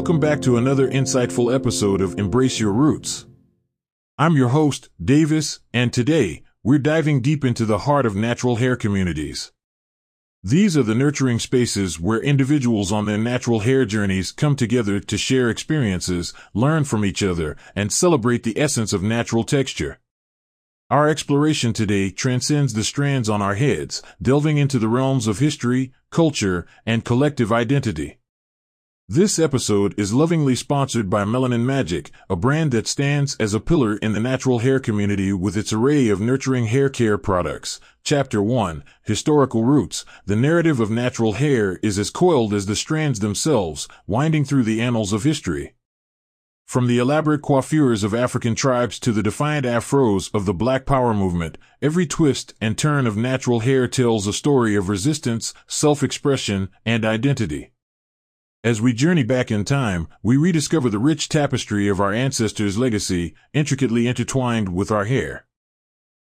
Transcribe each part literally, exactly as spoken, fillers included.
Welcome back to another insightful episode of Embrace Your Roots. I'm your host, Davis, and today, we're diving deep into the heart of natural hair communities. These are the nurturing spaces where individuals on their natural hair journeys come together to share experiences, learn from each other, and celebrate the essence of natural texture. Our exploration today transcends the strands on our heads, delving into the realms of history, culture, and collective identity. This episode is lovingly sponsored by Melanin Magic, a brand that stands as a pillar in the natural hair community with its array of nurturing hair care products. Chapter one, Historical Roots. The narrative of natural hair is as coiled as the strands themselves, winding through the annals of history. From the elaborate coiffures of African tribes to the defiant afros of the Black Power movement, every twist and turn of natural hair tells a story of resistance, self-expression, and identity. As we journey back in time, we rediscover the rich tapestry of our ancestors' legacy, intricately intertwined with our hair.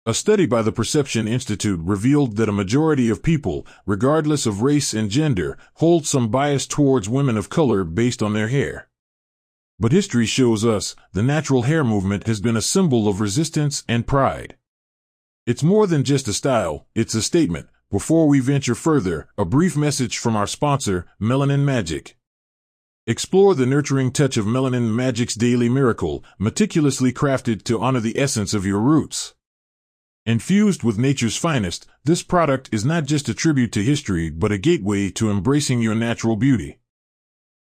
A study by the Perception Institute revealed that a majority of people, regardless of race and gender, hold some bias towards women of color based on their hair. But history shows us the natural hair movement has been a symbol of resistance and pride. It's more than just a style, it's a statement. Before we venture further, a brief message from our sponsor, Melanin Magic. Explore the nurturing touch of Melanin Magic's daily miracle, meticulously crafted to honor the essence of your roots. Infused with nature's finest, this product is not just a tribute to history but a gateway to embracing your natural beauty.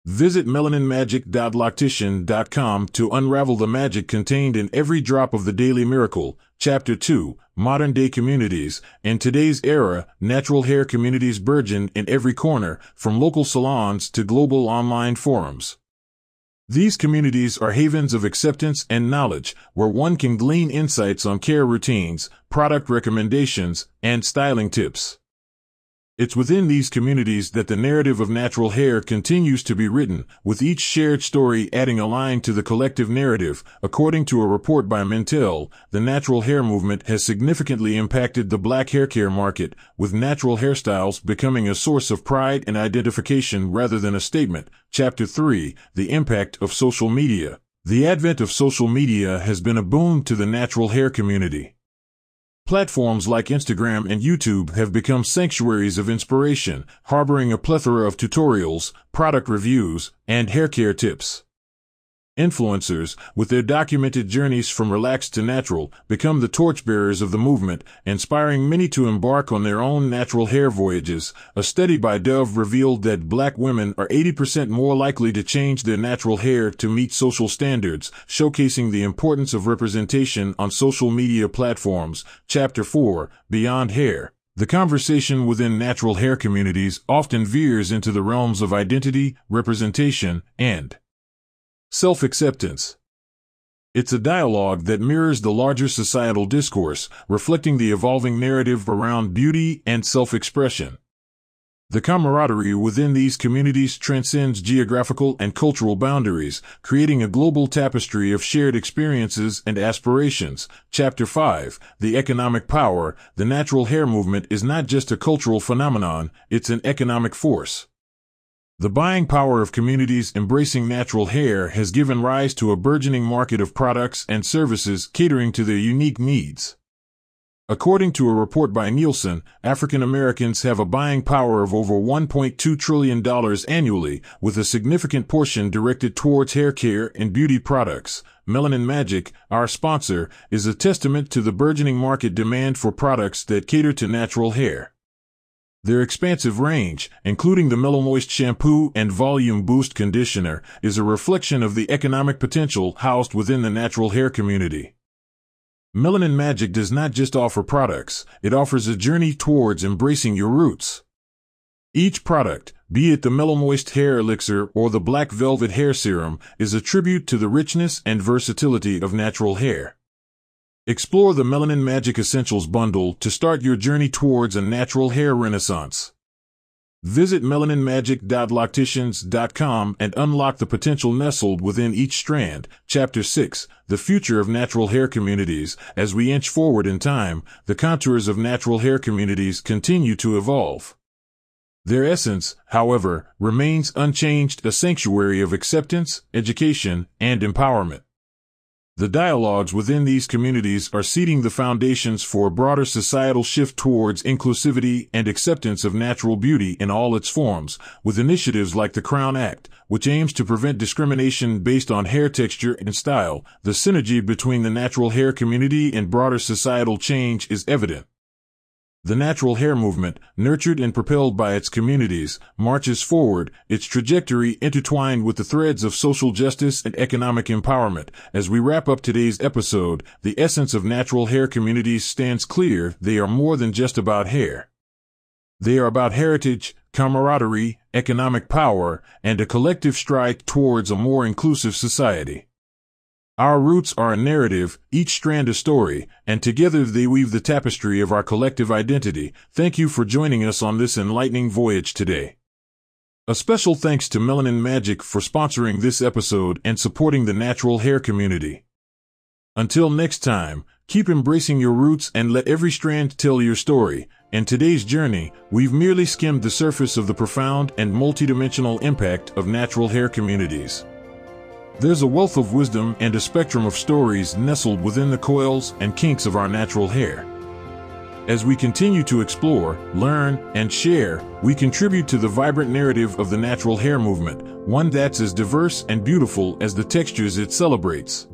Visit melanin magic dot loctician dot com to unravel the magic contained in every drop of the Daily Miracle. Chapter two, Modern-Day Communities. In today's era, natural hair communities burgeon in every corner, from local salons to global online forums. These communities are havens of acceptance and knowledge, where one can glean insights on care routines, product recommendations, and styling tips. It's within these communities that the narrative of natural hair continues to be written, with each shared story adding a line to the collective narrative. According to a report by Mintel, the natural hair movement has significantly impacted the black haircare market, with natural hairstyles becoming a source of pride and identification rather than a statement. Chapter three, The Impact of Social Media. The advent of social media has been a boon to the natural hair community. Platforms like Instagram and YouTube have become sanctuaries of inspiration, harboring a plethora of tutorials, product reviews, and haircare tips. Influencers, with their documented journeys from relaxed to natural, become the torchbearers of the movement, inspiring many to embark on their own natural hair voyages. A study by Dove revealed that black women are eighty percent more likely to change their natural hair to meet social standards, showcasing the importance of representation on social media platforms. Chapter four, Beyond Hair. The conversation within natural hair communities often veers into the realms of identity, representation, and self-acceptance. It's a dialogue that mirrors the larger societal discourse, reflecting the evolving narrative around beauty and self-expression. The camaraderie within these communities transcends geographical and cultural boundaries, creating a global tapestry of shared experiences and aspirations. Chapter five, The Economic Power. The natural hair movement is not just a cultural phenomenon, it's an economic force. The buying power of communities embracing natural hair has given rise to a burgeoning market of products and services catering to their unique needs. According to a report by Nielsen, African Americans have a buying power of over one point two trillion dollars annually, with a significant portion directed towards hair care and beauty products. Melanin Magic, our sponsor, is a testament to the burgeoning market demand for products that cater to natural hair. Their expansive range, including the Mellow Moist shampoo and Volume Boost conditioner, is a reflection of the economic potential housed within the natural hair community. Melanin Magic does not just offer products, it offers a journey towards embracing your roots. Each product, be it the Mellow Moist Hair Elixir or the Black Velvet Hair Serum, is a tribute to the richness and versatility of natural hair. Explore the Melanin Magic Essentials Bundle to start your journey towards a natural hair renaissance. Visit melanin magic dot locticians dot com and unlock the potential nestled within each strand. Chapter six, The Future of Natural Hair Communities. As we inch forward in time, the contours of natural hair communities continue to evolve. Their essence, however, remains unchanged, a sanctuary of acceptance, education, and empowerment. The dialogues within these communities are seeding the foundations for a broader societal shift towards inclusivity and acceptance of natural beauty in all its forms, with initiatives like the CROWN Act, which aims to prevent discrimination based on hair texture and style. The synergy between the natural hair community and broader societal change is evident. The natural hair movement, nurtured and propelled by its communities, marches forward, its trajectory intertwined with the threads of social justice and economic empowerment. As we wrap up today's episode, the essence of natural hair communities stands clear. They are more than just about hair. They are about heritage, camaraderie, economic power, and a collective stride towards a more inclusive society. Our roots are a narrative, each strand a story, and together they weave the tapestry of our collective identity. Thank you for joining us on this enlightening voyage today. A special thanks to Melanin Magic for sponsoring this episode and supporting the natural hair community. Until next time, keep embracing your roots and let every strand tell your story. In today's journey, we've merely skimmed the surface of the profound and multidimensional impact of natural hair communities. There's a wealth of wisdom and a spectrum of stories nestled within the coils and kinks of our natural hair. As we continue to explore, learn, and share, we contribute to the vibrant narrative of the natural hair movement, one that's as diverse and beautiful as the textures it celebrates.